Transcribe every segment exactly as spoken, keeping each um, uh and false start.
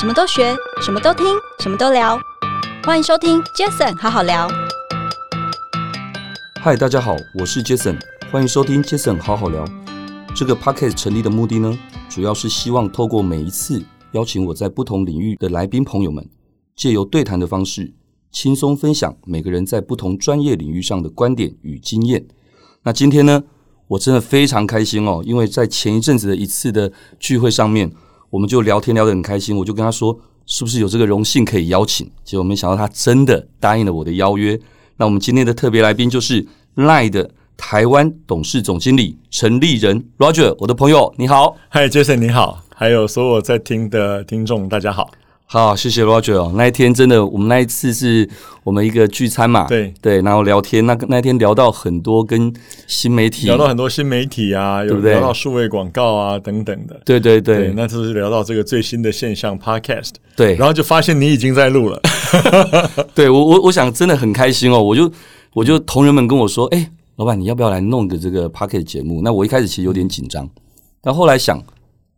什么都学，什么都听，什么都聊。欢迎收听 Jason 好好聊。嗨，大家好，我是 Jason， 欢迎收听 Jason 好好聊。这个 podcast 成立的目的呢，主要是希望透过每一次邀请我在不同领域的来宾朋友们，借由对谈的方式，轻松分享每个人在不同专业领域上的观点与经验。那今天呢，我真的非常开心哦，因为在前一阵子的一次的聚会上面，我们就聊天聊得很开心，我就跟他说是不是有这个荣幸可以邀请，结果没想到他真的答应了我的邀约。那我们今天的特别来宾就是 LINE 的台湾董事总经理陈立仁 Roger， 我的朋友你好。嗨 Jason 你好，还有所有在听的听众大家好。好，谢谢 Roger 哦。那一天真的，我们那一次是我们一个聚餐嘛，对对，然后聊天，那那一天聊到很多跟新媒体，聊到很多新媒体啊，有聊到数位广告啊等等的，对对 对, 对，那就是聊到这个最新的现象 podcast， 对，然后就发现你已经在录了，对我我我想真的很开心哦，我就我就同仁们跟我说，哎、欸，老板你要不要来弄个这个 podcast 节目？那我一开始其实有点紧张，但后来想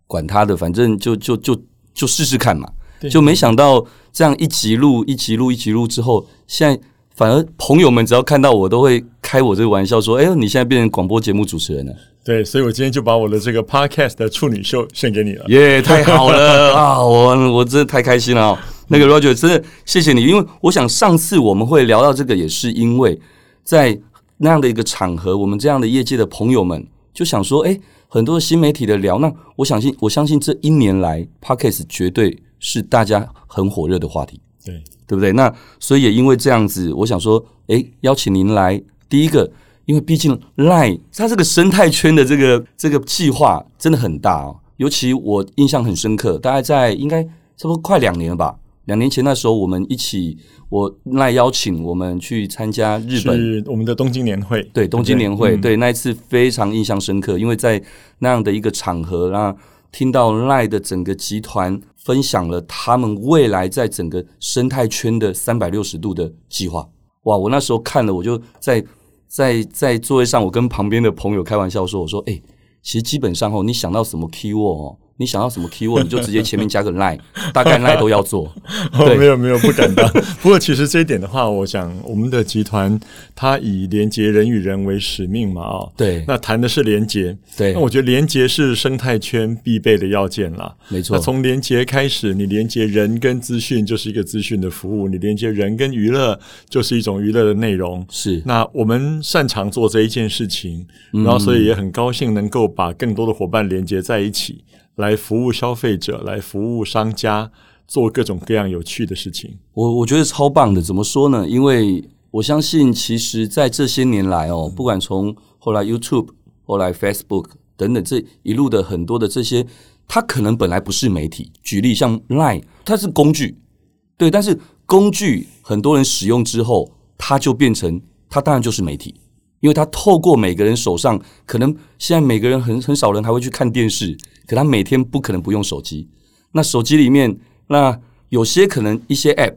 管他的，反正就就就就试试看嘛。就没想到这样一集录一集录一集录之后，现在反而朋友们只要看到我都会开我这个玩笑说，哎呦你现在变成广播节目主持人了。对，所以我今天就把我的这个 podcast 的处女秀献给你了。耶、yeah, 太好了啊，我我真的太开心了、哦、那个 Roger 真的谢谢你，因为我想上次我们会聊到这个也是因为在那样的一个场合，我们这样的业界的朋友们就想说，哎，很多新媒体的聊，那我相信我相信这一年来 podcast 绝对是大家很火热的话题，对对不对？那所以也因为这样子，我想说，哎，邀请您来。第一个，因为毕竟 LINE 它这个生态圈的这个这个计划真的很大哦。尤其我印象很深刻，大概在应该差不多快两年了吧。两年前那时候，我们一起，我 LINE 邀请我们去参加日本，是我们的东京年会，对东京年会， 对, 对, 对那一次非常印象深刻，因为在那样的一个场合，那听到 LINE 的整个集团。分享了他们未来在整个生态圈的三百六十度的计划。哇，我那时候看了，我就在在在座位上，我跟旁边的朋友开玩笑说，我说，欸，其实基本上哦，你想到什么 keyword 哦，你想到什么 keyword 你就直接前面加个 line， 大概 line 都要做。哦，没有没有，不敢当。不过其实这一点的话，我想我们的集团它以连结人与人为使命嘛，哦，对，那谈的是连结，对，那我觉得连结是生态圈必备的要件啦，没错。那从连结开始，你连结人跟资讯就是一个资讯的服务，你连结人跟娱乐就是一种娱乐的内容。是，那我们擅长做这一件事情，然后所以也很高兴能够把更多的伙伴连结在一起。来服务消费者，来服务商家，做各种各样有趣的事情。我我觉得超棒的，怎么说呢？因为我相信，其实在这些年来哦，不管从后来 YouTube， 后来 Facebook 等等这一路的很多的这些，它可能本来不是媒体。举例像 LINE， 它是工具，对，但是工具很多人使用之后，它就变成它当然就是媒体。因为他透过每个人手上，可能现在每个人很很少人还会去看电视，可他每天不可能不用手机。那手机里面，那有些可能一些 app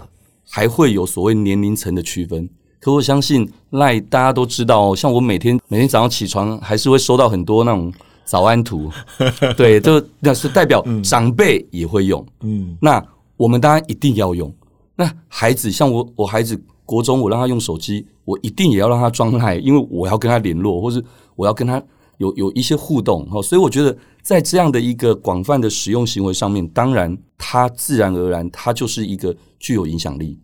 还会有所谓年龄层的区分。可我相信 LINE 大家都知道哦，像我每天每天早上起床还是会收到很多那种早安图，对，就那是代表长辈也会用，嗯，那我们当然一定要用。那孩子，像我我孩子。国中我让他用手机，我一定也要让他装 LINE， 因为我要跟他联络，或是我要跟他有有一些互动，所以我觉得在这样的一个广泛的使用行为上面，当然它自然而然它就是一个具有影响力，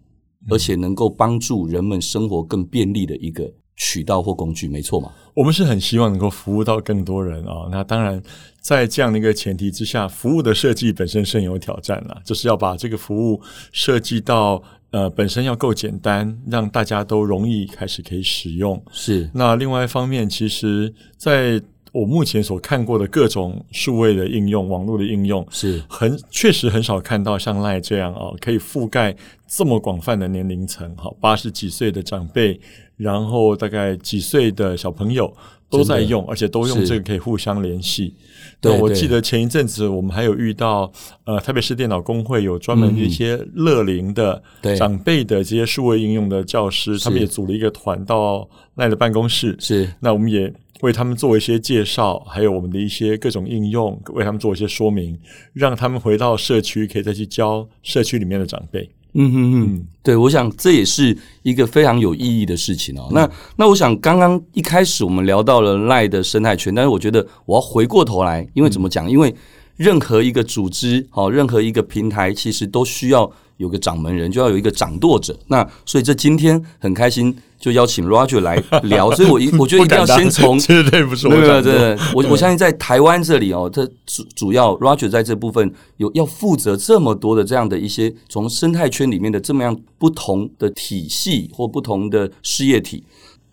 而且能够帮助人们生活更便利的一个渠道或工具，没错嘛？我们是很希望能够服务到更多人啊、哦。那当然，在这样的一个前提之下，服务的设计本身甚有挑战啦，就是要把这个服务设计到呃本身要够简单，让大家都容易开始可以使用。是。那另外一方面，其实在我目前所看过的各种数位的应用、网络的应用，是很确实很少看到像 LINE 这样啊、哦，可以覆盖这么广泛的年龄层，好，八十几岁的长辈，然后大概几岁的小朋友都在用，而且都用这个可以互相联系。对，我记得前一阵子我们还有遇到呃，台北市电脑工会有专门一些乐龄的、嗯、长辈的这些数位应用的教师，他们也组了一个团到LINE的办公室，是，那我们也为他们做一些介绍，还有我们的一些各种应用，为他们做一些说明，让他们回到社区可以再去教社区里面的长辈。嗯哼哼，对，我想这也是一个非常有意义的事情哦。嗯、那那我想刚刚一开始我们聊到了 LINE 的生态圈，但是我觉得我要回过头来，因为怎么讲？因为任何一个组织，好，任何一个平台，其实都需要有个掌门人，就要有一个掌舵者。那所以这今天很开心，就邀请 Roger 来聊。所以我我觉得一定要先从绝对不是我掌舵，我我相信在台湾这里哦，这主主要 Roger 在这部分有要负责这么多的这样的一些从生态圈里面的这么样不同的体系或不同的事业体。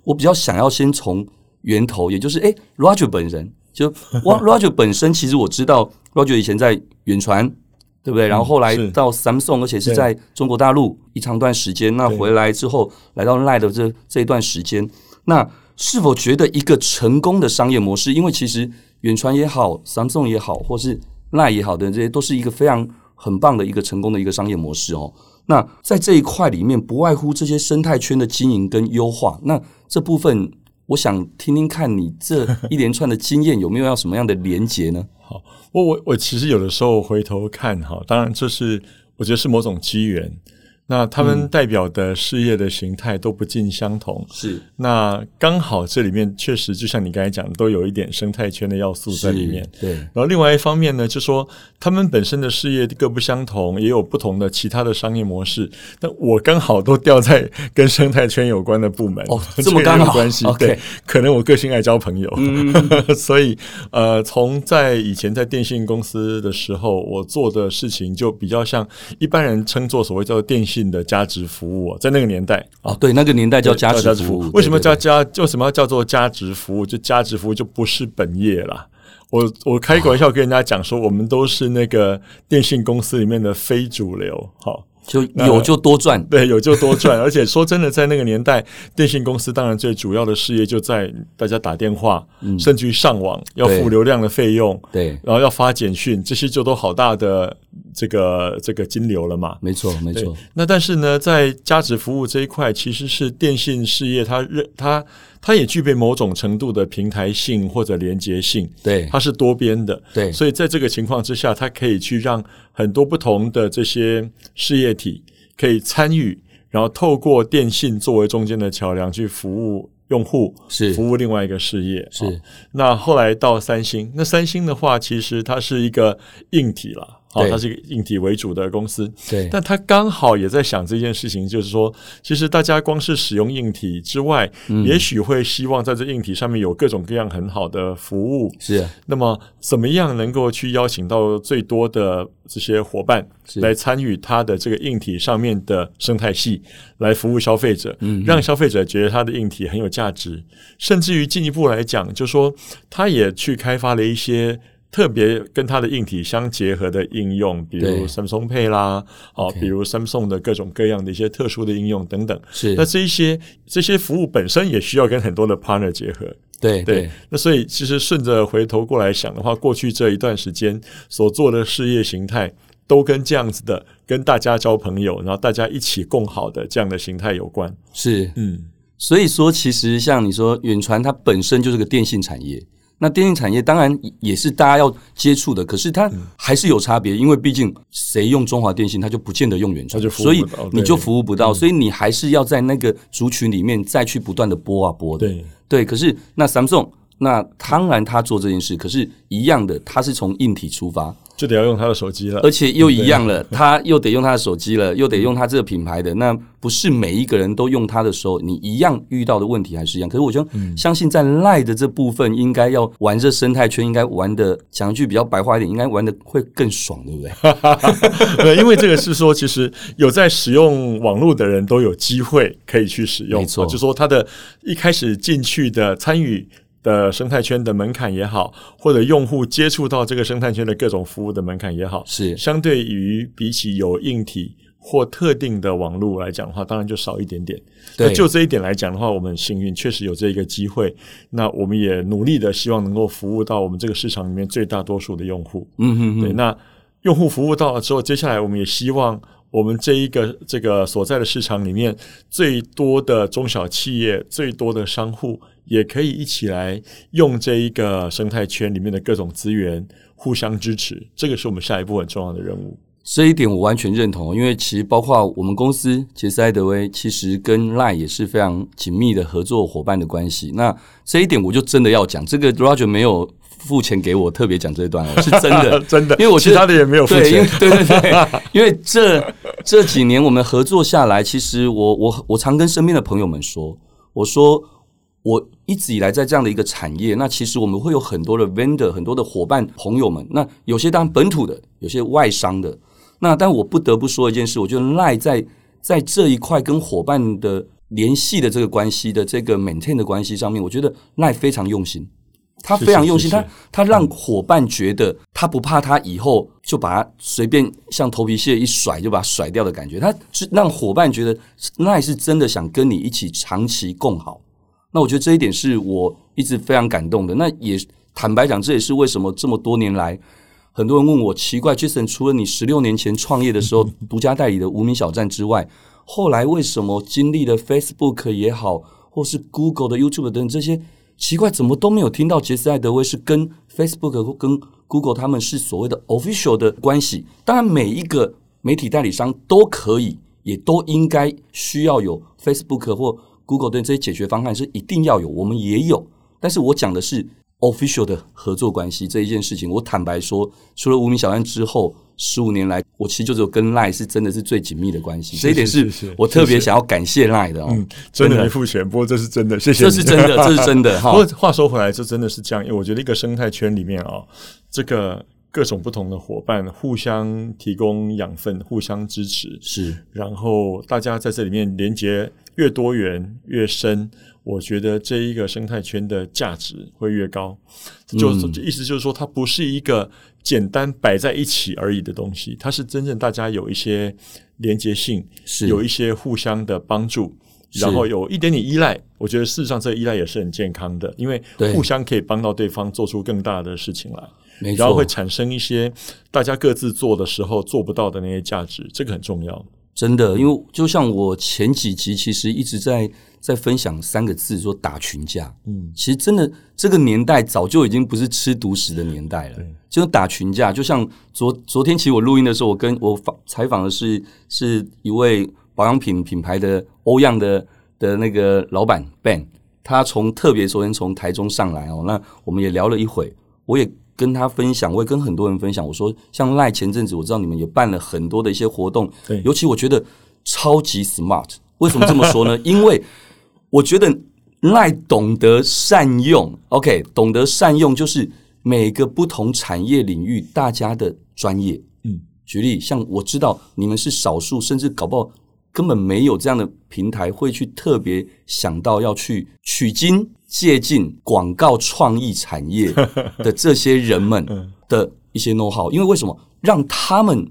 我比较想要先从源头，也就是哎 Roger 本人，就 Roger 本身，其实我知道 Roger 以前在远传。对不对？然后后来到 Samsung， 而且是在中国大陆一长段时间。那回来之后，来到 LINE 的这这一段时间，那是否觉得一个成功的商业模式？因为其实远传也好 ，Samsung 也好，或是 LINE 也好的这些，都是一个非常很棒的一个成功的一个商业模式哦。那在这一块里面，不外乎这些生态圈的经营跟优化。那这部分，我想听听看你这一连串的经验有没有要什么样的连结呢？好，我我我其实有的时候回头看哈，当然这是我觉得是某种机缘。那他们代表的事业的形态都不尽相同，是。那刚好这里面确实就像你刚才讲，都有一点生态圈的要素在里面。对。然后另外一方面呢，就说他们本身的事业各不相同，也有不同的其他的商业模式。但我刚好都掉在跟生态圈有关的部门。哦，这么刚好关系。Okay. 对，可能我个性爱交朋友，嗯、所以呃，从在以前在电信公司的时候，我做的事情就比较像一般人称作所谓叫做电信的加值服务、哦、在那个年代啊、哦，对，那个年代叫加值服务。为什么叫加？为什么要叫做加值服务？就加值服务就不是本业啦。我我开个玩笑跟人家讲说，我们都是那个电信公司里面的非主流，好。就有就多赚、呃，对，有就多赚。而且说真的，在那个年代，电信公司当然最主要的事业就在大家打电话，嗯、甚至于上网，要付流量的费用，对，然后要发简讯，这些就都好大的这个这个金流了嘛。没错，没错。那但是呢，在加值服务这一块，其实是电信事业它它它也具备某种程度的平台性或者连结性，对，它是多边的，对，所以在这个情况之下，它可以去让很多不同的这些事业体可以参与，然后透过电信作为中间的桥梁去服务用户，是服务另外一个事业。是、哦、那后来到三星，那三星的话，其实它是一个硬体啦，哦、它是一个硬体为主的公司，对，但它刚好也在想这件事情，就是说，其实大家光是使用硬体之外，嗯、也许会希望在这硬体上面有各种各样很好的服务。是、啊，那么怎么样能够去邀请到最多的这些伙伴来参与它的这个硬体上面的生态系，来服务消费者，嗯、让消费者觉得它的硬体很有价值，甚至于进一步来讲，就说它也去开发了一些特别跟它的硬体相结合的应用，比如 Samsung Pay 啦、哦 okay. 比如 Samsung 的各种各样的一些特殊的应用等等。是，那这一些这些服务本身也需要跟很多的 partner 结合。对 对, 对，那所以其实顺着回头过来想的话，过去这一段时间所做的事业形态都跟这样子的跟大家交朋友，然后大家一起共好的这样的形态有关。是，嗯，所以说其实像你说远传它本身就是个电信产业，那电信产业当然也是大家要接触的，可是它还是有差别，因为毕竟谁用中华电信，它就不见得用远传，所以你就服务不到，所以你还是要在那个族群里面再去不断的拨啊拨的。对，对，可是那 Samsung， 那当然他做这件事，可是一样的，他是从硬体出发，就得要用他的手机了，而且又一样了，他又得用他的手机了，又得用他这个品牌的。那不是每一个人都用他的时候，你一样遇到的问题还是一样。可是我就相信在 LINE 的这部分，应该要玩这生态圈，应该玩的讲一句比较白话一点，应该玩的会更爽，对不对？因为这个是说，其实有在使用网络的人都有机会可以去使用，没错。就说他的一开始进去的参与的生态圈的门槛也好，或者用户接触到这个生态圈的各种服务的门槛也好，是相对于比起有硬体或特定的网络来讲的话，当然就少一点点。那就这一点来讲的话，我们很幸运，确实有这个机会。那我们也努力的希望能够服务到我们这个市场里面最大多数的用户。嗯哼哼，对。那用户服务到了之后，接下来我们也希望我们这一个这个所在的市场里面最多的中小企业、最多的商户，也可以一起来用这一个生态圈里面的各种资源互相支持。这个是我们下一步很重要的任务。这一点我完全认同，因为其实包括我们公司杰斯艾德威其实跟 LINE 也是非常紧密的合作伙伴的关系。那这一点我就真的要讲，这个 Roger 没有付钱给我特别讲这一段，是真的真的，因为我觉得其他的也没有付钱。对对对对，因为这这几年我们合作下来，其实我我我常跟身边的朋友们说，我说我一直以来在这样的一个产业，那其实我们会有很多的 vendor， 很多的伙伴朋友们，那有些当然本土的，有些外商的。那但我不得不说一件事，我觉得 LINE 在在这一块跟伙伴的联系的这个关系的这个 maintain 的关系上面，我觉得 LINE 非常用心，他非常用心，是是是是，他他让伙伴觉得他不怕他以后就把他随便像头皮屑一甩就把他甩掉的感觉，他让伙伴觉得 LINE 是真的想跟你一起长期共好。那我觉得这一点是我一直非常感动的。那也坦白讲，这也是为什么这么多年来很多人问我，奇怪 Jason 除了你十六年前创业的时候独家代理的无名小站之外，后来为什么经历了 Facebook 也好，或是 Google 的 YouTube 等等这些，奇怪怎么都没有听到杰斯艾德威是跟 Facebook 跟 Google 他们是所谓的 official 的关系。当然每一个媒体代理商都可以也都应该需要有 Facebook 或 Google 等这些解决方案，是一定要有，我们也有，但是我讲的是official 的合作关系这一件事情。我坦白说，除了无名小站之后十五年来，我其实就只有跟 LINE 是真的是最紧密的关系，这一点是我特别想要感谢 LINE 的、哦、嗯，真的没付钱，不过这是真的，谢谢你，这是真的，这是真的。不过话说回来，这真的是这样，因为我觉得一个生态圈里面、哦、这个各种不同的伙伴互相提供养分，互相支持，是，然后大家在这里面连结越多元越深，我觉得这一个生态圈的价值会越高。就意思就是说，它不是一个简单摆在一起而已的东西，它是真正大家有一些连结性，有一些互相的帮助，然后有一点点依赖。我觉得事实上这个依赖也是很健康的，因为互相可以帮到对方做出更大的事情来，然后会产生一些大家各自做的时候做不到的那些价值，这个很重要。真的，因为就像我前几集其实一直在在分享三个字，说打群架。嗯，其实真的这个年代早就已经不是吃独食的年代了，就打群架。就像昨昨天其实我录音的时候，我跟我采访的是是一位保养品品牌的欧样的的那个老板 Ben， 他从特别昨天从台中上来哦，那我们也聊了一会，我也跟他分享，我也跟很多人分享，我说像 LINE 前阵子我知道你们也办了很多的一些活动，尤其我觉得超级 smart。 为什么这么说呢？因为我觉得 LINE 懂得善用 OK， 懂得善用就是每个不同产业领域大家的专业。嗯，举例像我知道你们是少数，甚至搞不好根本没有这样的平台会去特别想到要去取经借鉴广告创意产业的这些人们的一些 know how， 因为为什么让他们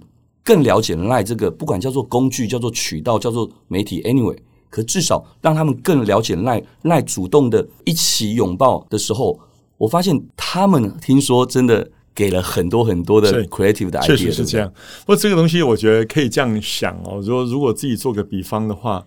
更了解 LINE 这个不管叫做工具、叫做渠道、叫做媒体 anyway， 可至少让他们更了解 LINE， LINE 主动的一起拥抱的时候，我发现他们听说真的给了很多很多的 creative 的 idea， 确实是这样。不过这个东西我觉得可以这样想哦，如果如果自己做个比方的话，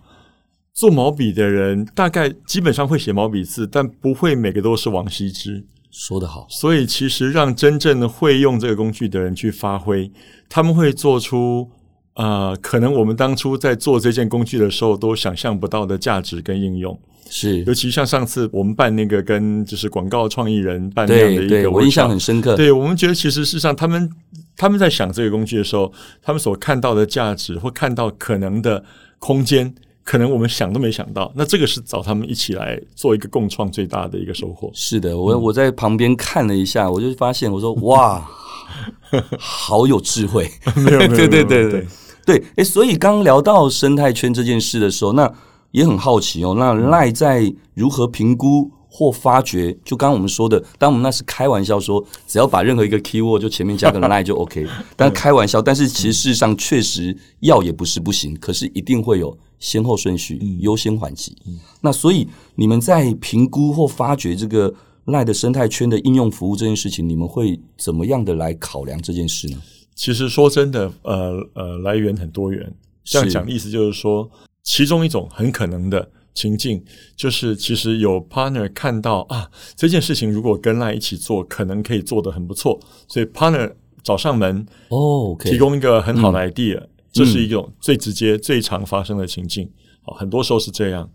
做毛笔的人大概基本上会写毛笔字，但不会每个都是王羲之。说得好。所以其实让真正会用这个工具的人去发挥，他们会做出呃，可能我们当初在做这件工具的时候都想象不到的价值跟应用。是，尤其像上次我们办那个跟就是广告创意人办那样的一个，对对，我印象很深刻。对，我们觉得其实事实上他们他们在想这个工具的时候，他们所看到的价值或看到可能的空间，可能我们想都没想到。那这个是找他们一起来做一个共创最大的一个收获。是的，我我在旁边看了一下，我就发现我说哇，好有智慧，没有没有，对对对对对。欸，所以刚聊到生态圈这件事的时候，那也很好奇哦，那 LINE 在如何评估或发掘，就刚刚我们说的，当我们那是开玩笑说，只要把任何一个 keyword 就前面加个 line 就 OK， 但开玩笑，但是其实事实上确实要也不是不行，可是一定会有先后顺序，优先缓急。那所以你们在评估或发掘这个 line 的生态圈的应用服务这件事情，你们会怎么样的来考量这件事呢？其实说真的，呃呃，来源很多元。这样讲的意思就是说，其中一种很可能的情境就是其实有 partner 看到啊，这件事情如果跟 LINE 一起做可能可以做得很不错，所以 partner 找上门、oh, okay. 提供一个很好的 idea、嗯、这是一种最直接、嗯、最常发生的情境，很多时候是这样，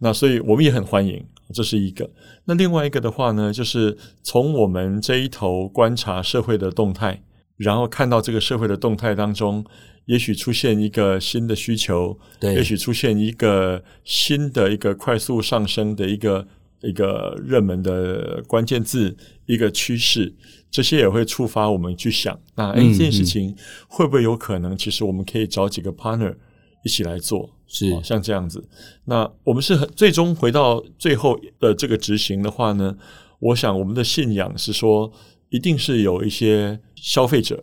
那所以我们也很欢迎，这是一个。那另外一个的话呢，就是从我们这一头观察社会的动态，然后看到这个社会的动态当中也许出现一个新的需求，对，也许出现一个新的一个快速上升的一个一个热门的关键字，一个趋势，这些也会触发我们去想，那诶、嗯、这件事情会不会有可能其实我们可以找几个 partner 一起来做，是、哦、像这样子。那我们是最终回到最后的这个执行的话呢，我想我们的信仰是说一定是有一些消费者、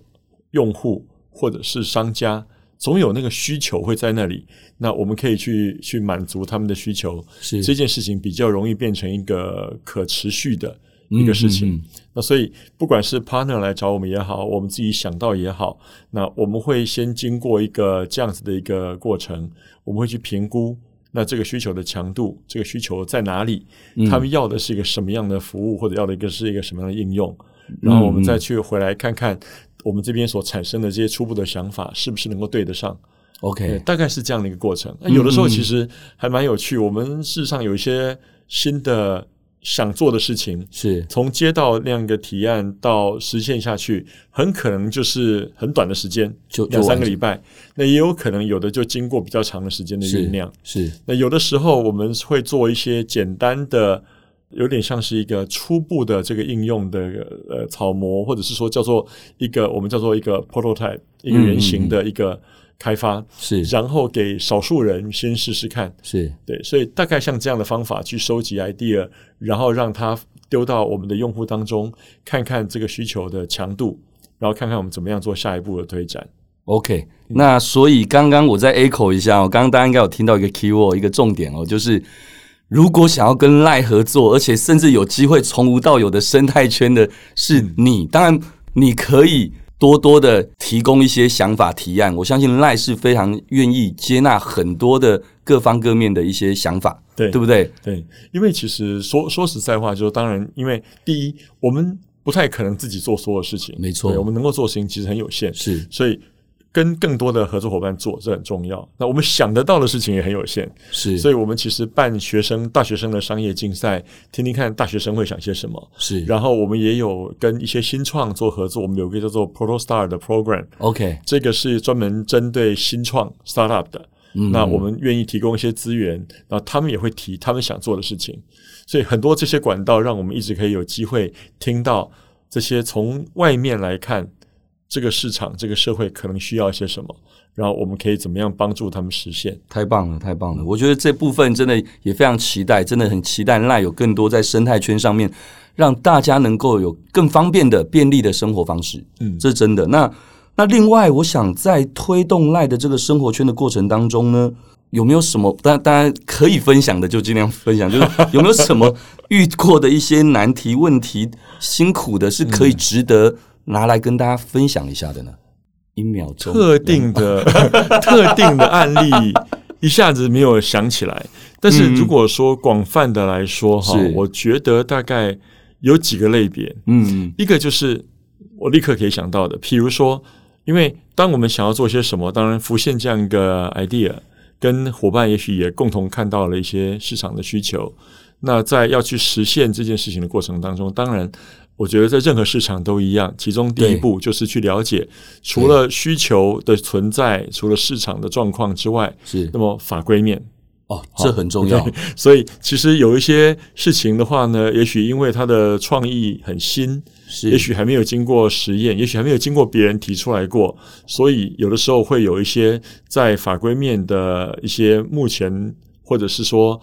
用户或者是商家，总有那个需求会在那里，那我们可以去去满足他们的需求，是这件事情比较容易变成一个可持续的一个事情。嗯嗯嗯，那所以不管是 partner 来找我们也好，我们自己想到也好，那我们会先经过一个这样子的一个过程，我们会去评估那这个需求的强度，这个需求在哪里、嗯、他们要的是一个什么样的服务，或者要的一个是一个什么样的应用，然后我们再去回来看看我们这边所产生的这些初步的想法是不是能够对得上 OK， 大概是这样的一个过程。有的时候其实还蛮有趣，我们事实上有一些新的想做的事情，是从接到那样一个提案到实现下去，很可能就是很短的时间，就两三个礼拜，那也有可能有的就经过比较长的时间的酝酿，是，那有的时候我们会做一些简单的有点像是一个初步的这个应用的呃草模，或者是说叫做一个我们叫做一个 prototype 一个原型的一个开发，是、嗯，然后给少数人先试试看，是对，所以大概像这样的方法去收集 idea， 然后让它丢到我们的用户当中，看看这个需求的强度，然后看看我们怎么样做下一步的推展。OK， 那所以刚刚我再 echo 一下、哦，刚刚大家应该有听到一个 keyword 一个重点哦，就是。如果想要跟 LINE 合作，而且甚至有机会从无到有的生态圈的是你，当然你可以多多的提供一些想法提案，我相信 LINE 是非常愿意接纳很多的各方各面的一些想法，对，对不对？对，因为其实说说实在话，就是当然，因为第一，我们不太可能自己做所有事情，没错，我们能够做的事情其实很有限，是，所以。跟更多的合作伙伴做，这很重要。那我们想得到的事情也很有限，是，所以我们其实办学生、大学生的商业竞赛，听听看大学生会想些什么。是，然后我们也有跟一些新创做合作，我们有一个叫做 Protostar 的 program。OK， 这个是专门针对新创 startup 的。嗯，那我们愿意提供一些资源，然后他们也会提他们想做的事情，所以很多这些管道让我们一直可以有机会听到这些从外面来看。这个市场这个社会可能需要一些什么，然后我们可以怎么样帮助他们实现。太棒了，太棒了，我觉得这部分真的也非常期待，真的很期待 LINE 有更多在生态圈上面让大家能够有更方便的便利的生活方式，嗯，这是真的。那那另外我想在推动 LINE 的这个生活圈的过程当中呢，有没有什么当然可以分享的就尽量分享，就是有没有什么遇过的一些难题问题辛苦的是可以值得拿来跟大家分享一下的呢？一秒钟特定的特定的案例一下子没有想起来，但是如果说广泛的来说哈、嗯，我觉得大概有几个类别。嗯，一个就是我立刻可以想到的，譬如说，因为当我们想要做些什么，当然浮现这样一个 idea， 跟伙伴也许也共同看到了一些市场的需求。那在要去实现这件事情的过程当中，当然。我觉得在任何市场都一样，其中第一步就是去了解除了需求的存在，除了市场的状况之外，是那么法规面哦，这很重要。所以其实有一些事情的话呢，也许因为它的创意很新，是也许还没有经过实验，也许还没有经过别人提出来过，所以有的时候会有一些在法规面的一些目前或者是说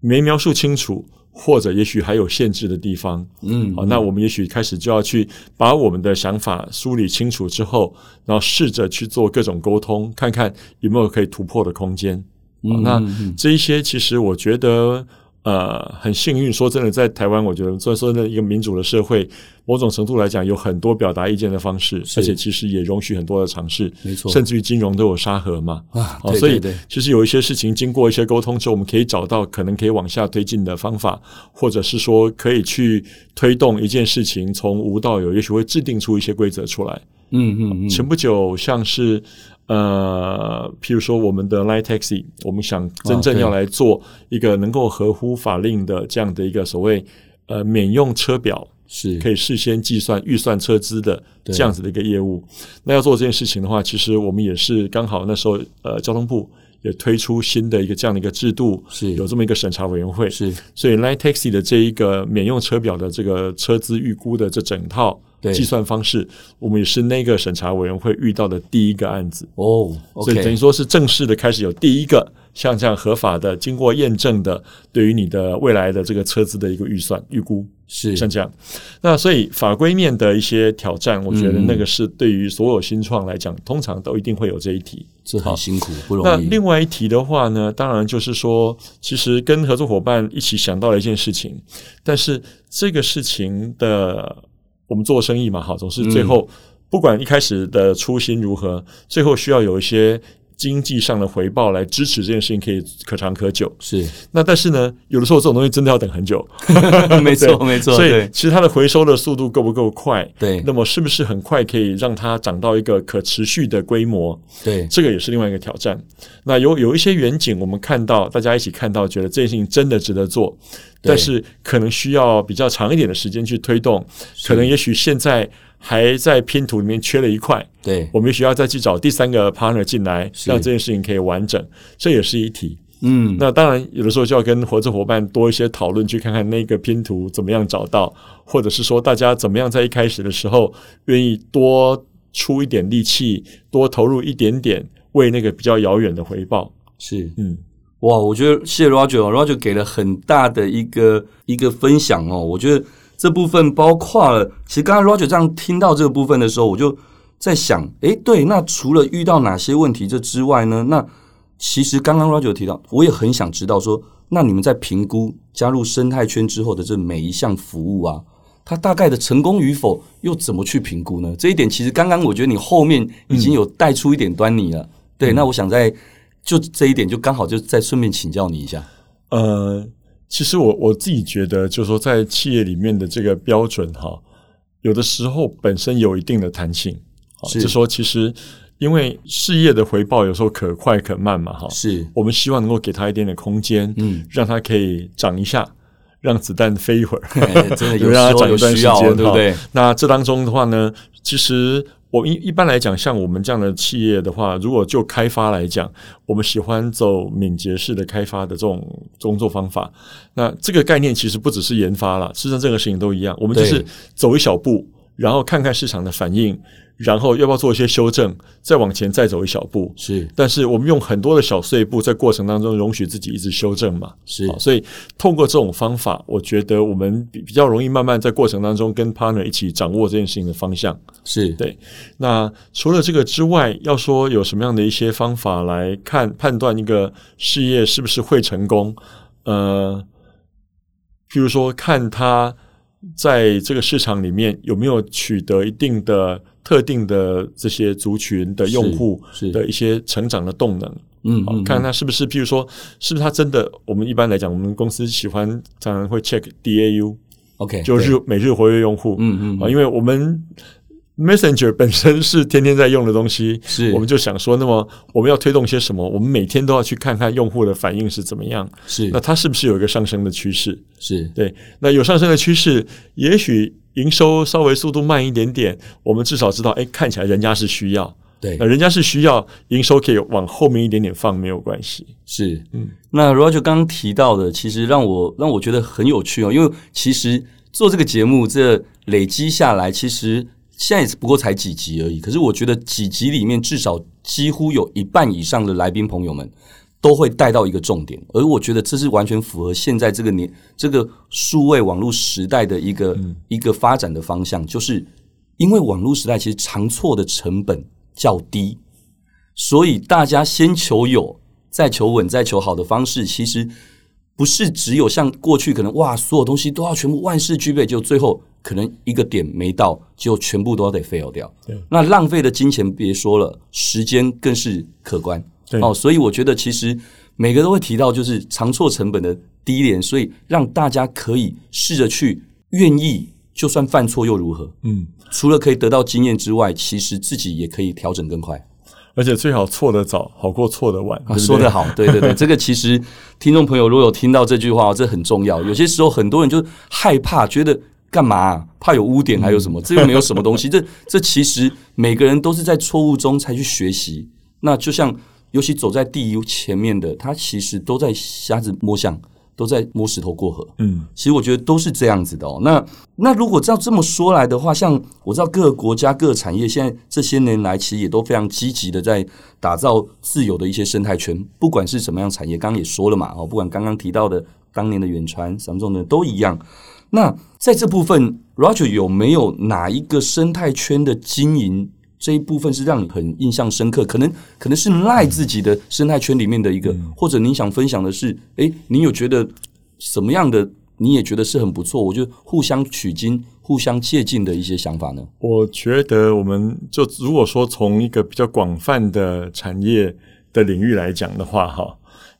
没描述清楚，或者也许还有限制的地方，嗯，好、啊，那我们也许开始就要去把我们的想法梳理清楚之后，然后试着去做各种沟通，看看有没有可以突破的空间。嗯啊、那这一些其实我觉得呃很幸运，说真的，在台湾我觉得虽然说一个民主的社会，某种程度来讲有很多表达意见的方式，而且其实也容许很多的尝试，没错，甚至于金融都有沙盒嘛、啊对对对哦、所以其实有一些事情经过一些沟通之后，我们可以找到可能可以往下推进的方法，或者是说可以去推动一件事情从无到有，也许会制定出一些规则出来。嗯嗯嗯，前不久像是呃，譬如说我们的 Line Taxi， 我们想真正要来做一个能够合乎法令的这样的一个所谓呃免用车表，是可以事先计算预算车资的这样子的一个业务。那要做这件事情的话，其实我们也是刚好那时候呃交通部也推出新的一个这样的一个制度，是有这么一个审查委员会，是所以 Line Taxi 的这一个免用车表的这个车资预估的这整套。计算方式，我们也是那个审查委员会遇到的第一个案子哦， oh, okay. 所以等于说是正式的开始有第一个像这样合法的、经过验证的，对于你的未来的这个车资的一个预算预估是像这样。那所以法规面的一些挑战，我觉得那个是对于所有新创来讲，通常都一定会有这一题，这很辛苦不容易。那另外一题的话呢，当然就是说，其实跟合作伙伴一起想到了一件事情，但是这个事情的。我们做生意嘛，好，总是最后不管一开始的初心如何，最后需要有一些经济上的回报来支持这件事情可以可长可久。是，那但是呢，有的时候这种东西真的要等很久。没错，没错。所以其实它的回收的速度够不够快？对。那么是不是很快可以让它长到一个可持续的规模？对，这个也是另外一个挑战。那有有一些远景，我们看到大家一起看到，觉得这件事情真的值得做。但是可能需要比较长一点的时间去推动，可能也许现在还在拼图里面缺了一块，对，我们也许要再去找第三个 partner 进来，让这件事情可以完整，这也是一题。嗯，那当然有的时候就要跟合作伙伴多一些讨论，去看看那个拼图怎么样找到，或者是说大家怎么样在一开始的时候愿意多出一点力气，多投入一点点，为那个比较遥远的回报。是，嗯。哇，我觉得谢谢 Roger 哦 Roger 给了很大的一个一个分享哦。我觉得这部分包括了，其实刚刚 Roger 这样听到这个部分的时候，我就在想，诶，对，那除了遇到哪些问题这之外呢？那其实刚刚 Roger 提到，我也很想知道说，那你们在评估加入生态圈之后的这每一项服务啊，它大概的成功与否又怎么去评估呢？这一点其实刚刚我觉得你后面已经有带出一点端倪了。嗯、对，那我想在。就这一点就刚好就再顺便请教你一下。呃其实我我自己觉得就是说在企业里面的这个标准哈，有的时候本身有一定的弹性。是。就是说其实因为事业的回报有时候可快可慢嘛哈。是。我们希望能够给他一点点空间，嗯，让他可以长一下。让子弹飞一会儿，真的有时候有需要，对不对？那这当中的话呢，其实我一一般来讲，像我们这样的企业的话，如果就开发来讲，我们喜欢走敏捷式的开发的这种工作方法。那这个概念其实不只是研发啦，事实上这个事情都一样，我们就是走一小步，然后看看市场的反应。然后要不要做一些修正，再往前再走一小步。是，但是我们用很多的小碎步，在过程当中容许自己一直修正嘛。是，所以透过这种方法，我觉得我们比较容易慢慢在过程当中跟 partner 一起掌握这件事情的方向。是，对。那除了这个之外，要说有什么样的一些方法来看判断一个事业是不是会成功，呃，譬如说看它在这个市场里面有没有取得一定的。特定的这些族群的用户的一些成长的动能，嗯，好，看看他是不是，譬如说，是不是他真的？我们一般来讲，我们公司喜欢常常会 check D A U，OK，、okay, 就是每日活跃用户，嗯嗯，因为我们 Messenger 本身是天天在用的东西，是，我们就想说，那么我们要推动些什么？我们每天都要去看看用户的反应是怎么样，是，那它是不是有一个上升的趋势？是对，那有上升的趋势，也许。营收稍微速度慢一点点，我们至少知道，哎，看起来人家是需要，对，那人家是需要，营收可以往后面一点点放，没有关系。是，嗯，那 Roger 刚刚提到的，其实让我让我觉得很有趣哦，因为其实做这个节目，这累积下来，其实现在也不过才几集而已，可是我觉得几集里面至少几乎有一半以上的来宾朋友们，都会带到一个重点，而我觉得这是完全符合现在这个年这个数位网络时代的一个、嗯、一个发展的方向，就是因为网络时代其实常错的成本较低，所以大家先求有再求稳再求好的方式，其实不是只有像过去可能哇所有东西都要全部万事俱备，就最后可能一个点没到就全部都得 fail 掉，那浪费的金钱别说了，时间更是可观。哦，所以我觉得其实每个都会提到就是常错成本的低廉，所以让大家可以试着去愿意，就算犯错又如何？嗯，除了可以得到经验之外，其实自己也可以调整更快。而且最好错得早，好过错得晚。啊、对对说得好，对对对，这个其实听众朋友如果有听到这句话，这很重要。有些时候很多人就害怕，觉得干嘛、啊、怕有污点，还有什么？这又没有什么东西。这这其实每个人都是在错误中才去学习。那就像。尤其走在第一前面的，他其实都在瞎子摸象，都在摸石头过河。嗯，其实我觉得都是这样子的哦。那那如果照这么说来的话，像我知道各个国家、各个产业，现在这些年来其实也都非常积极的在打造自有的一些生态圈，不管是什么样产业，刚刚也说了嘛，哦，不管刚刚提到的当年的远传、Samsung 的都一样。那在这部分 ，Roger 有没有哪一个生态圈的经营？这一部分是让你很印象深刻，可能可能是赖自己的生态圈里面的一个、嗯、或者你想分享的是诶你有觉得什么样的你也觉得是很不错，我就互相取经互相借鉴的一些想法呢？我觉得我们就如果说从一个比较广泛的产业的领域来讲的话，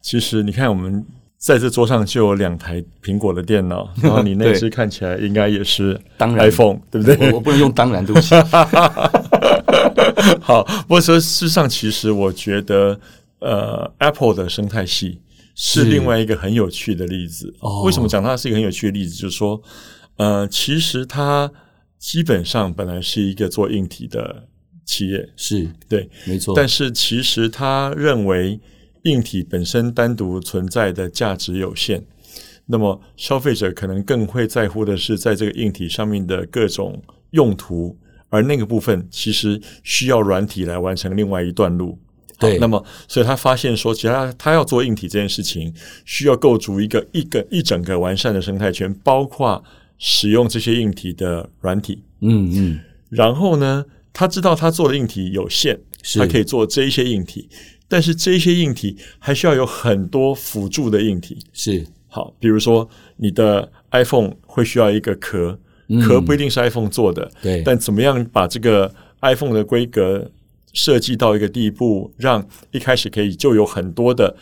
其实你看我们在这桌上就有两台苹果的电脑，然后你那只看起来应该也是iPhone 对, 对不对？ 我, 我不能用当然，对不起。好，不过说事实上其实我觉得呃 Apple 的生态系是另外一个很有趣的例子。哦、为什么讲它是一个很有趣的例子，就是说呃其实它基本上本来是一个做硬体的企业。是。对。没错。但是其实他认为硬体本身单独存在的价值有限，那么消费者可能更会在乎的是在这个硬体上面的各种用途，而那个部分其实需要软体来完成另外一段路。对，那么所以他发现说其实 他, 他要做硬体这件事情需要构筑一个一个一整个完善的生态圈，包括使用这些硬体的软体。嗯嗯。然后呢他知道他做的硬体有限，他可以做这一些硬体，但是这些硬体还需要有很多辅助的硬体。是。好，比如说你的 iPhone 会需要一个壳，壳不一定是 iPhone 做的，对。但怎么样把这个 iPhone 的规格设计到一个地步，让一开始可以就有很多的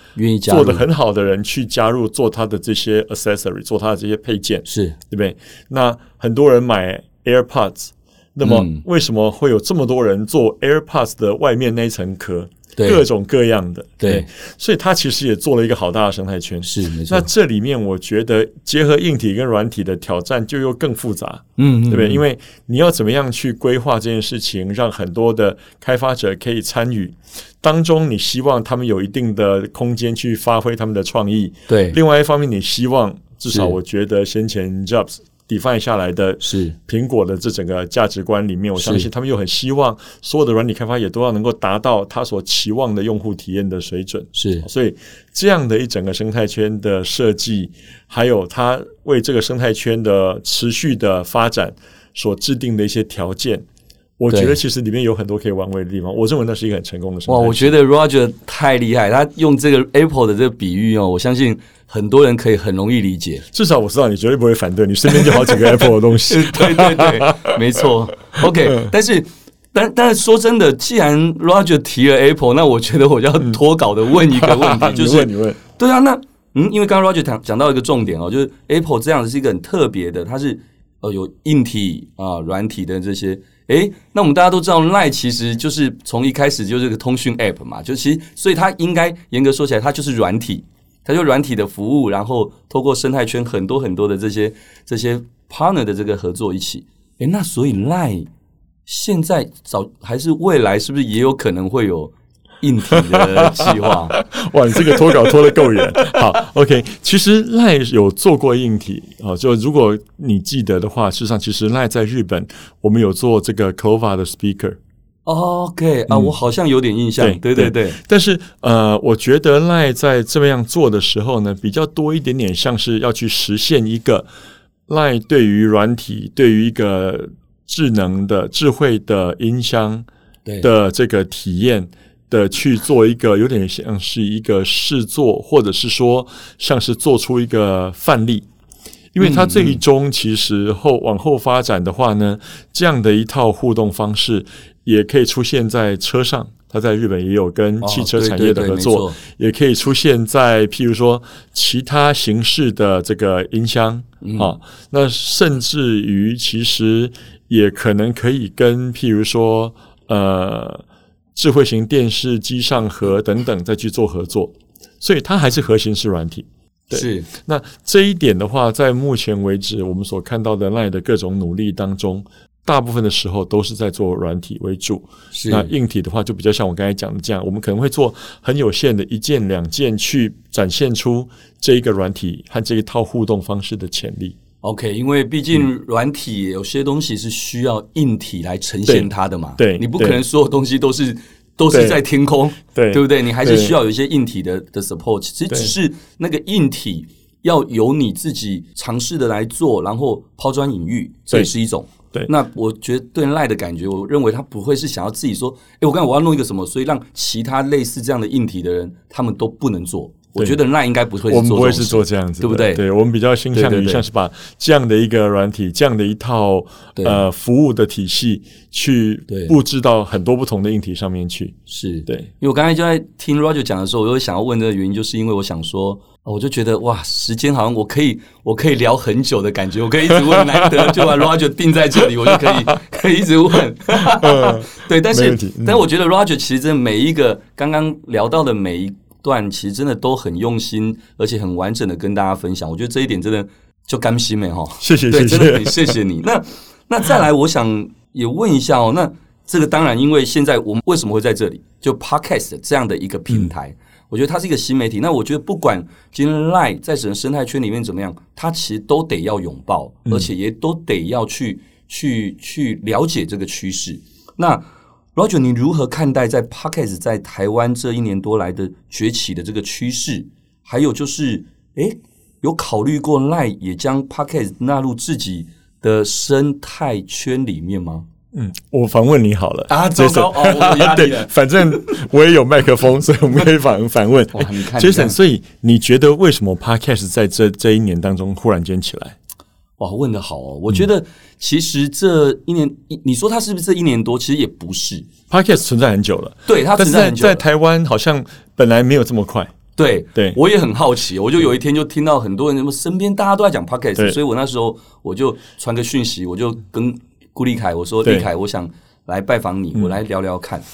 做得很好的人去加入做他的这些 accessory， 做他的这些配件，是对不对？那很多人买 AirPods， 那么为什么会有这么多人做 AirPods 的外面那一层壳？各种各样的， 对, 对，所以它其实也做了一个好大的生态圈。是，没错。那这里面我觉得结合硬体跟软体的挑战就又更复杂，嗯，对不对？因为你要怎么样去规划这件事情，让很多的开发者可以参与当中，你希望他们有一定的空间去发挥他们的创意。对，另外一方面，你希望至少我觉得先前 Jobs。define 下来的是苹果的这整个价值观里面，我相信他们又很希望所有的软体开发也都要能够达到他所期望的用户体验的水准。是，所以这样的一整个生态圈的设计，还有他为这个生态圈的持续的发展所制定的一些条件，我觉得其实里面有很多可以玩味的地方。我认为那是一个很成功的生态圈。哇，我觉得 Roger 太厉害，他用这个 Apple 的这个比喻哦，我相信很多人可以很容易理解。至少我知道你绝对不会反对，你身边就好几个 Apple 的东西。对对对，没错。OK， 但是但但是说真的，既然 Roger 提了 Apple， 那我觉得我要脱稿的问一个问题，嗯、就是你问你问，对啊，那嗯，因为刚刚 Roger 讲讲到一个重点哦，就是 Apple 这样子是一个很特别的，它是呃有硬体啊、软体的这些。诶，那我们大家都知道 LINE 其实就是从一开始就是个通讯 App 嘛，就其实所以它应该严格说起来它就是软体，它就软体的服务，然后透过生态圈很多很多的这些这些 partner 的这个合作一起。诶，那所以 LINE 现在早还是未来是不是也有可能会有硬体的计划？哇，你这个脱稿脱得够远。好 ，OK， 其实 LINE 有做过硬体啊，就如果你记得的话，事实上其实 LINE 在日本，我们有做这个 Clova 的 speaker。OK 啊、嗯，我好像有点印象，对对 对, 对, 对。但是呃，我觉得 Line 在这样做的时候呢，比较多一点点像是要去实现一个 Line 对于软体、对于一个智能的、智慧的音箱的这个体验的去做一个有点像是一个试作，或者是说像是做出一个范例。因为它最终其实后往后发展的话呢，这样的一套互动方式也可以出现在车上，它在日本也有跟汽车产业的合作，也可以出现在譬如说其他形式的这个音箱啊，那甚至于其实也可能可以跟譬如说呃智慧型电视机上盒等等再去做合作，所以它还是核心是软体。对，是，那这一点的话，在目前为止我们所看到的 Line 的各种努力当中，大部分的时候都是在做软体为主，是，那硬体的话就比较像我刚才讲的这样，我们可能会做很有限的一件两件去展现出这一个软体和这一套互动方式的潜力。 OK， 因为毕竟软体有些东西是需要硬体来呈现它的嘛， 对, 对，你不可能所有东西都是都是在天空， 对, 对不对？你还是需要有一些硬体 的, 的 support， 其实只是那个硬体要由你自己尝试的来做，然后抛砖引玉，这也是一种。对，那我觉得对 Line 的感觉，我认为他不会是想要自己说，哎，我刚才我要弄一个什么，所以让其他类似这样的硬体的人他们都不能做。我觉得 Line 应该不会是做这种事，我们不会是做这样子，对不对？对，我们比较倾向于像是把这样的一个软体，这样的一套呃服务的体系去布置到很多不同的硬体上面去。是，对，因为我刚才就在听 Roger 讲的时候，我有想要问这个原因，就是因为我想说，我就觉得哇，时间好像我可以我可以聊很久的感觉，我可以一直问，难得就把 Roger 定在这里，我就可以可以一直问。对，但是、嗯、但我觉得 Roger 其实真的每一个刚刚聊到的每一段其实真的都很用心，而且很完整的跟大家分享，我觉得这一点真的就甘心了齁，谢谢，对，真的很谢谢你。那那再来我想也问一下哦，那这个当然因为现在我们为什么会在这里就 Podcast 这样的一个平台、嗯、我觉得它是一个新媒体，那我觉得不管今天 Line 在整个生态圈里面怎么样，它其实都得要拥抱，而且也都得要去去去了解这个趋势。那Roger， 你如何看待在 Podcast 在台湾这一年多来的崛起的这个趋势？还有就是，诶，有考虑过 Line 也将 Podcast 纳入自己的生态圈里面吗？嗯，我反问你好了啊，糟糕哦，我有压力了。反正我也有麦克风，所以我们可以反反问。哇，你看Jason，所以你觉得为什么 Podcast 在这这一年当中忽然间起来？哇，问得好哦！我觉得其实这一年、嗯、你说它是不是这一年多，其实也不是， Podcast 存在很久了，对，它存在很久了，但是在台湾好像本来没有这么快，对对，我也很好奇，我就有一天就听到很多人身边大家都在讲 Podcast， 所以我那时候我就传个讯息，我就跟顾立凯我说，立凯，我想来拜访你，我来聊聊看、嗯、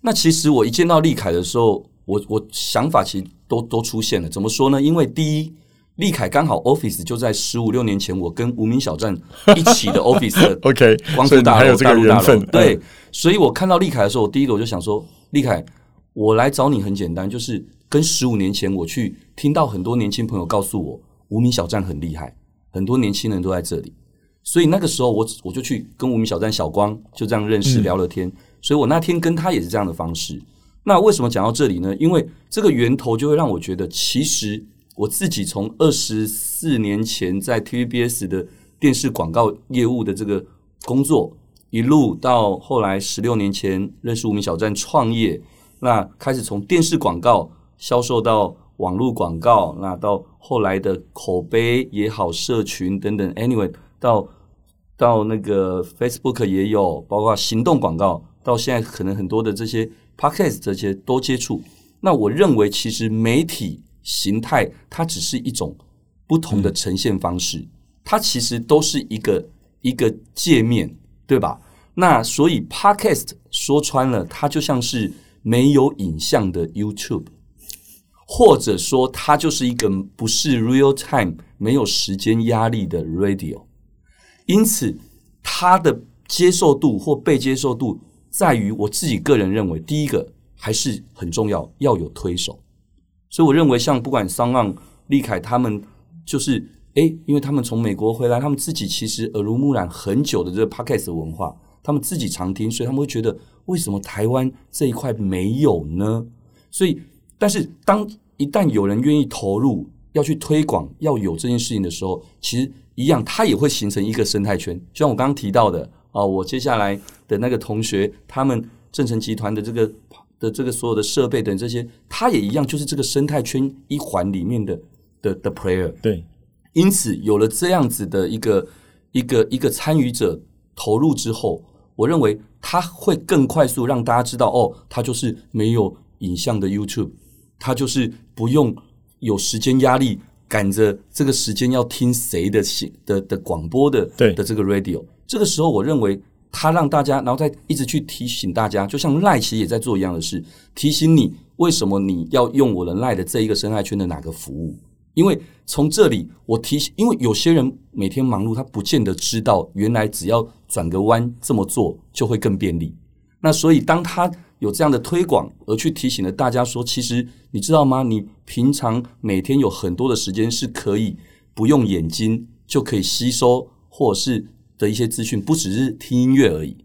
那其实我一见到立凯的时候，我我想法其实都都出现了，怎么说呢？因为第一，立凯刚好 office 就在十五六年前，我跟无名小站一起的 office 的OK， 光复大楼大陆大楼，对，所以我看到立凯的时候，我第一个我就想说，立凯，我来找你很简单，就是跟十五年前我去听到很多年轻朋友告诉我，无名小站很厉害，很多年轻人都在这里，所以那个时候我我就去跟无名小站小光就这样认识、嗯、聊了天，所以我那天跟他也是这样的方式。那为什么讲到这里呢？因为这个源头就会让我觉得，其实。我自己从二十四年前在 T V B S 的电视广告业务的这个工作，一路到后来十六年前认识无名小站创业，那开始从电视广告销售到网络广告，那到后来的口碑也好，社群等等 ，anyway， 到到那个 Facebook 也有，包括行动广告，到现在可能很多的这些 podcast 这些都接触。那我认为其实媒体。形态它只是一种不同的呈现方式、嗯、它其实都是一个一个界面，对吧？那所以 Podcast 说穿了，它就像是没有影像的 YouTube， 或者说它就是一个不是 real time 没有时间压力的 radio， 因此它的接受度或被接受度在于我自己个人认为，第一个还是很重要，要有推手。所以我认为像不管Sound On、立凯他们就是诶，因为他们从美国回来，他们自己其实耳濡目染很久的这个 Podcast 文化，他们自己常听，所以他们会觉得为什么台湾这一块没有呢？所以但是当一旦有人愿意投入要去推广要有这件事情的时候，其实一样它也会形成一个生态圈，就像我刚刚提到的啊，我接下来的那个同学他们正成集团的这个的这个所有的设备等这些，它也一样就是这个生态圈一环里面的的的 player。 对，因此有了这样子的一个一个一个参与者投入之后，我认为它会更快速让大家知道，哦，它就是没有影像的 YouTube， 它就是不用有时间压力赶着这个时间要听谁的的的广播的对的这个 radio。 这个时候我认为他让大家，然后再一直去提醒大家，就像 LINE 其实也在做一样的事，提醒你为什么你要用我的 LINE 的这一个生态圈的哪个服务。因为从这里我提醒，因为有些人每天忙碌，他不见得知道原来只要转个弯这么做就会更便利。那所以当他有这样的推广而去提醒了大家说，其实你知道吗，你平常每天有很多的时间是可以不用眼睛就可以吸收或者是的一些资讯，不只是听音乐而已。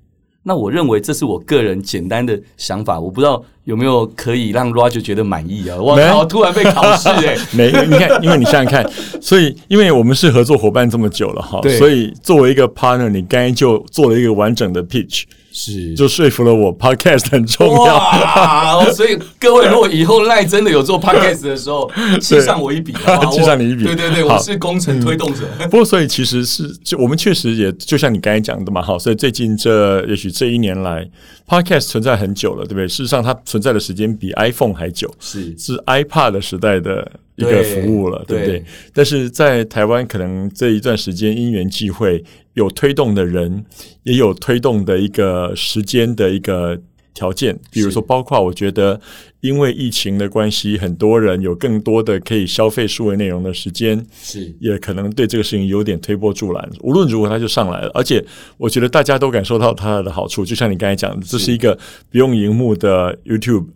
那我认为这是我个人简单的想法，我不知道有没有可以让 Roger 觉得满意啊？哇靠，突然被考试哎、欸！没，你看，因为你想想看，所以因为我们是合作伙伴这么久了哈，所以作为一个 partner， 你刚才就做了一个完整的 pitch。是，就说服了我 podcast 很重要。哇所以各位如果以后赖真的有做 podcast 的时候记上我一笔记上你一笔，对对对，我是工程推动者、嗯、不过所以其实是就我们确实也就像你刚才讲的嘛，好，所以最近这也许这一年来 podcast 存在很久了，对不对？事实上它存在的时间比 iPhone 还久，是是 iPod 的时代的一个服务了， 对, 对不 对, 对？但是在台湾可能这一段时间因缘际会，有推动的人，也有推动的一个时间的一个条件，比如说包括我觉得因为疫情的关系，很多人有更多的可以消费数位内容的时间，是也可能对这个事情有点推波助澜，无论如何他就上来了，而且我觉得大家都感受到它的好处，就像你刚才讲的，这是一个不用荧幕的 YouTube，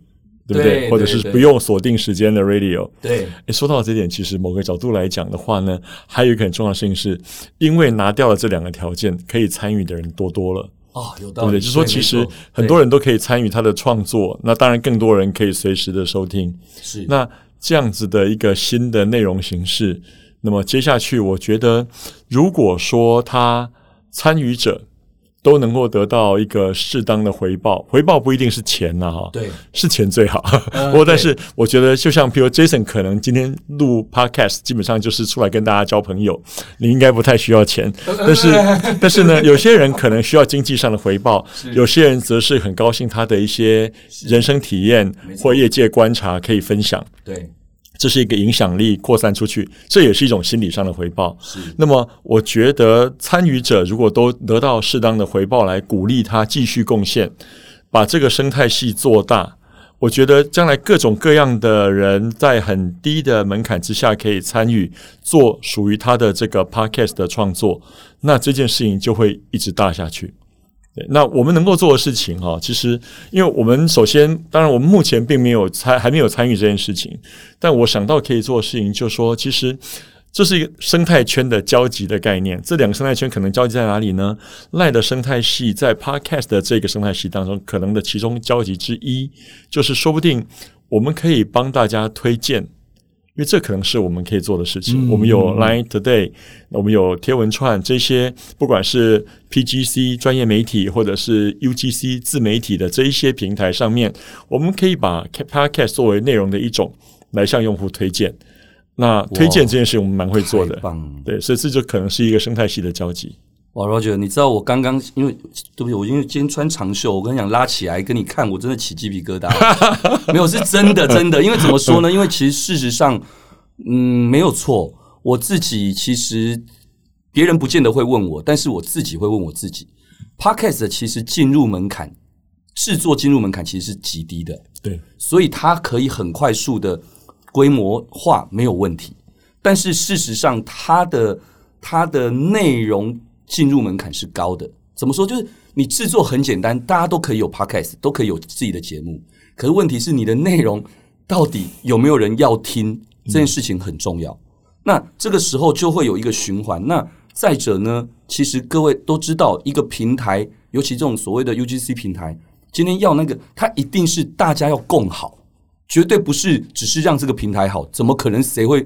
对不 对, 对？或者是不用锁定时间的 radio。 对，说到这点，其实某个角度来讲的话呢，还有一个很重要的事情是，因为拿掉了这两个条件，可以参与的人多多了。哦，有道理，对不对？就是说其实很多人都可以参与他的创作，那当然更多人可以随时的收听。是，那这样子的一个新的内容形式，那么接下去我觉得如果说他参与者都能够得到一个适当的回报，回报不一定是钱呐，哈，对，是钱最好。嗯、不过，但是我觉得，就像譬如 Jason， 可能今天录 podcast， 基本上就是出来跟大家交朋友，你应该不太需要钱。但是，但是呢，有些人可能需要经济上的回报，有些人则是很高兴他的一些人生体验或业界观察可以分享。对。这是一个影响力扩散出去，这也是一种心理上的回报。那么我觉得参与者如果都得到适当的回报来鼓励他继续贡献，把这个生态系做大，我觉得将来各种各样的人在很低的门槛之下可以参与做属于他的这个 podcast 的创作，那这件事情就会一直大下去。对，那我们能够做的事情哈，其实因为我们首先，当然我们目前并没有参，还没有参与这件事情，但我想到可以做的事情就是说，其实这是一个生态圈的交集的概念。这两个生态圈可能交集在哪里呢？LINE的生态系在 Podcast 的这个生态系当中，可能的其中交集之一，就是说不定我们可以帮大家推荐。因为这可能是我们可以做的事情，嗯、我们有 LINE Today， 我们有贴文串，这些不管是 P G C 专业媒体或者是 U G C 自媒体的这一些平台上面，我们可以把 Podcast 作为内容的一种来向用户推荐。那推荐这件事我们蛮会做的，对，所以这就可能是一个生态系的交集。哇 Roger， 你知道我刚刚因为对不起，我因为今天穿长袖，我跟你讲拉起来跟你看，我真的起鸡皮疙瘩。没有，是真的真的，因为怎么说呢？因为其实事实上，嗯，没有错。我自己其实别人不见得会问我，但是我自己会问我自己。Podcast 其实进入门槛，制作进入门槛其实是极低的，对，所以它可以很快速的规模化没有问题。但是事实上，它的它的内容进入门槛是高的，怎么说？就是你制作很简单，大家都可以有 podcast， 都可以有自己的节目。可是问题是，你的内容到底有没有人要听，这件事情很重要。嗯、那这个时候就会有一个循环。那再者呢，其实各位都知道，一个平台尤其这种所谓的 U G C 平台，今天要那个，它一定是大家要共好，绝对不是只是让这个平台好，怎么可能谁会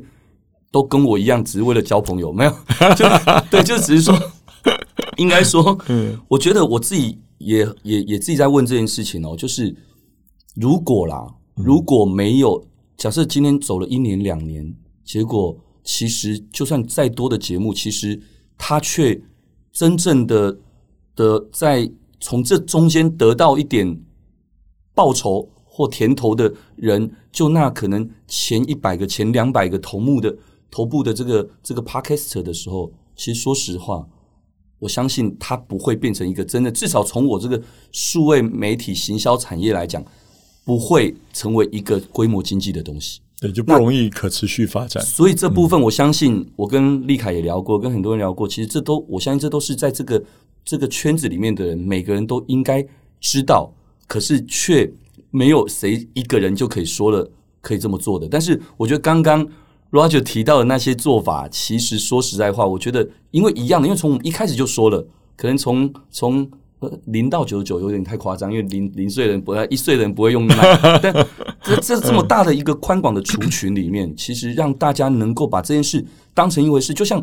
都跟我一样只是为了交朋友？没有，就对，就只是说，应该说，我觉得我自己也也也自己在问这件事情哦，就是如果啦，如果没有假设今天走了一年两年，结果其实就算再多的节目，其实它却真正的的在从这中间得到一点报酬或甜头的人，就那可能前一百个、前两百个头目的头部的这个这个 podcaster 的时候，其实说实话，我相信他不会变成一个真的，至少从我这个数位媒体行销产业来讲，不会成为一个规模经济的东西。对，就不容易可持续发展。所以这部分我相信，我跟立凯也聊过，跟很多人聊过，其实这都我相信这都是在这个这个圈子里面的人，每个人都应该知道，可是却没有谁一个人就可以说了可以这么做的。但是我觉得刚刚 Roger 提到的那些做法，其实说实在话，我觉得因为一样的，因为从我们一开始就说了，可能从从零到九十九有点太夸张，因为零零岁人不一岁人不会用Line， 但这这这么大的一个宽广的族群里面，其实让大家能够把这件事当成一回事，就像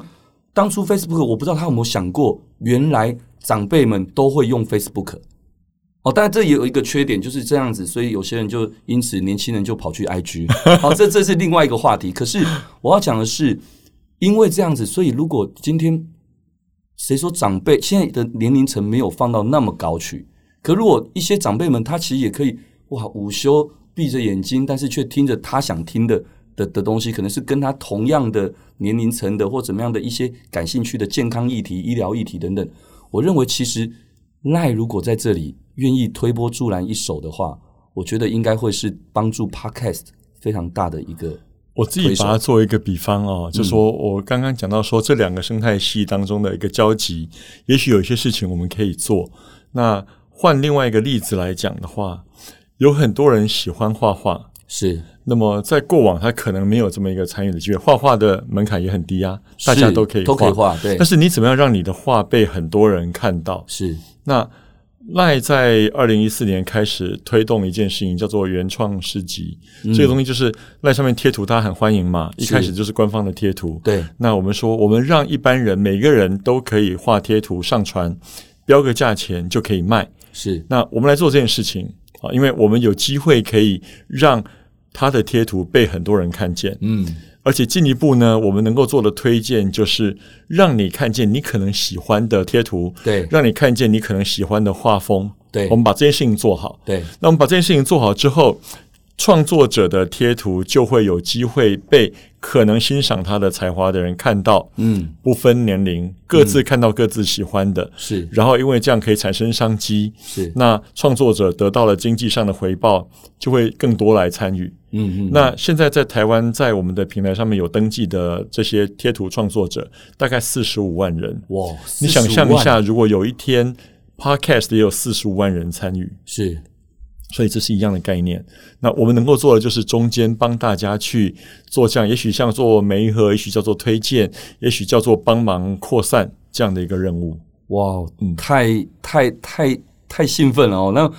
当初 Facebook， 我不知道他有没有想过，原来长辈们都会用 Facebook。哦，当然这也有一个缺点，就是这样子，所以有些人就因此年轻人就跑去 I G。好，这这是另外一个话题。可是我要讲的是，因为这样子，所以如果今天谁说长辈现在的年龄层没有放到那么高去？可如果一些长辈们，他其实也可以哇，午休闭着眼睛，但是却听着他想听的的的东西，可能是跟他同样的年龄层的或怎么样的一些感兴趣的健康议题、医疗议题等等。我认为，其实Line如果在这里愿意推波助澜一手的话，我觉得应该会是帮助 Podcast 非常大的一个。我自己把它做一个比方哦，就说我刚刚讲到说这两个生态系当中的一个交集，也许有一些事情我们可以做。那换另外一个例子来讲的话，有很多人喜欢画画，是。那么在过往他可能没有这么一个参与的机会，画画的门槛也很低啊，大家都可以画，都可以画，对。但是你怎么样让你的画被很多人看到？是。那Line 在二零一四年开始推动一件事情，叫做原创市集、嗯、这个东西就是 Line 上面贴图它很欢迎嘛，一开始就是官方的贴图，对。那我们说我们让一般人每个人都可以画贴图上传，标个价钱就可以卖，是。那我们来做这件事情，因为我们有机会可以让它的贴图被很多人看见，嗯。而且进一步呢，我们能够做的推荐就是让你看见你可能喜欢的贴图，对，让你看见你可能喜欢的画风，对，我们把这件事情做好，对。那我们把这件事情做好之后，创作者的贴图就会有机会被可能欣赏他的才华的人看到，嗯，不分年龄，各自看到各自喜欢的，是、嗯。然后因为这样可以产生商机，是。那创作者得到了经济上的回报，就会更多来参与。嗯，那现在在台湾，在我们的平台上面有登记的这些贴图创作者，大概四十五万人。哇，你想象一下，如果有一天 Podcast 也有四十五万人参与，是，所以这是一样的概念。那我们能够做的就是中间帮大家去做这样，也许像做媒合，也许叫做推荐，也许叫做帮忙扩散这样的一个任务。哇，嗯，太太太太兴奋了哦！那。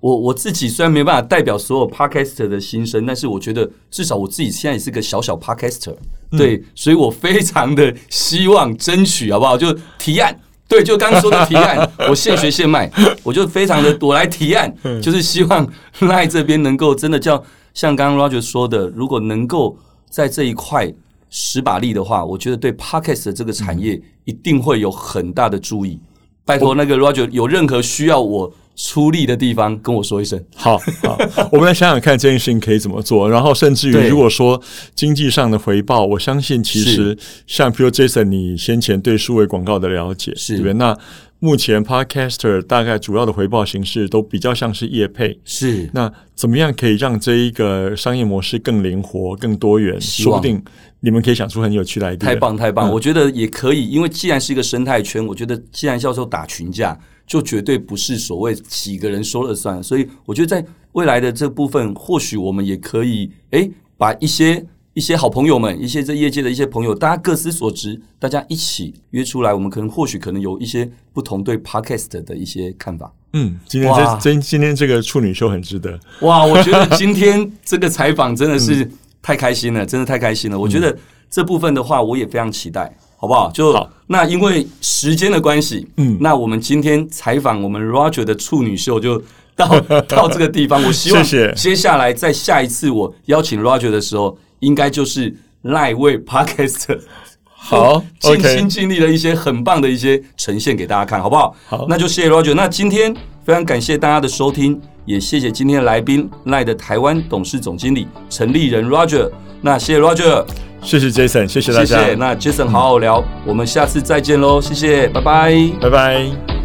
我我自己虽然没办法代表所有 podcaster 的心声，但是我觉得至少我自己现在也是个小小 podcaster， 对、嗯，所以我非常的希望争取，好不好？就提案，对，就刚刚说的提案，我现学现卖，我就非常的我来提案，就是希望 Line 这边能够真的叫像刚刚 Roger 说的，如果能够在这一块使把力的话，我觉得对 podcast 这个产业一定会有很大的注意。拜托那个 Roger 有任何需要我出力的地方跟我说一声。好好，我们来想想看这件事情可以怎么做，然后甚至于如果说经济上的回报，我相信其实像比如 Jason 你先前对数位广告的了解，是，对不对？那目前 Podcaster 大概主要的回报形式都比较像是业配，是。那怎么样可以让这一个商业模式更灵活更多元，说不定你们可以想出很有趣的 idea。 太棒太棒、嗯、我觉得也可以，因为既然是一个生态圈，我觉得既然教授打群架，就绝对不是所谓几个人说了算，所以我觉得在未来的这部分，或许我们也可以诶把一些一些好朋友们，一些这业界的一些朋友，大家各司所职，大家一起约出来，我们可能或许可能有一些不同对 podcast 的一些看法。嗯，今天这今今天这个处女秀很值得。哇，我觉得今天这个采访真的是太开心了，嗯、真的太开心了。我觉得这部分的话，我也非常期待，好不好？就好那因为时间的关系，嗯，那我们今天采访我们 Roger 的处女秀就。到到这个地方，我希望接下来在下一次我邀请 Roger 的时候，应该就是赖位 Podcast 好尽心尽力的一些很棒的一些呈现给大家看，好不好？好，那就谢谢 Roger。那今天非常感谢大家的收听，也谢谢今天的来宾赖的台湾董事总经理陈立仁 Roger。那谢谢 Roger， 谢谢 Jason， 谢谢大家。谢谢。那 Jason 好好聊，嗯、我们下次再见喽，谢谢，拜拜，拜拜。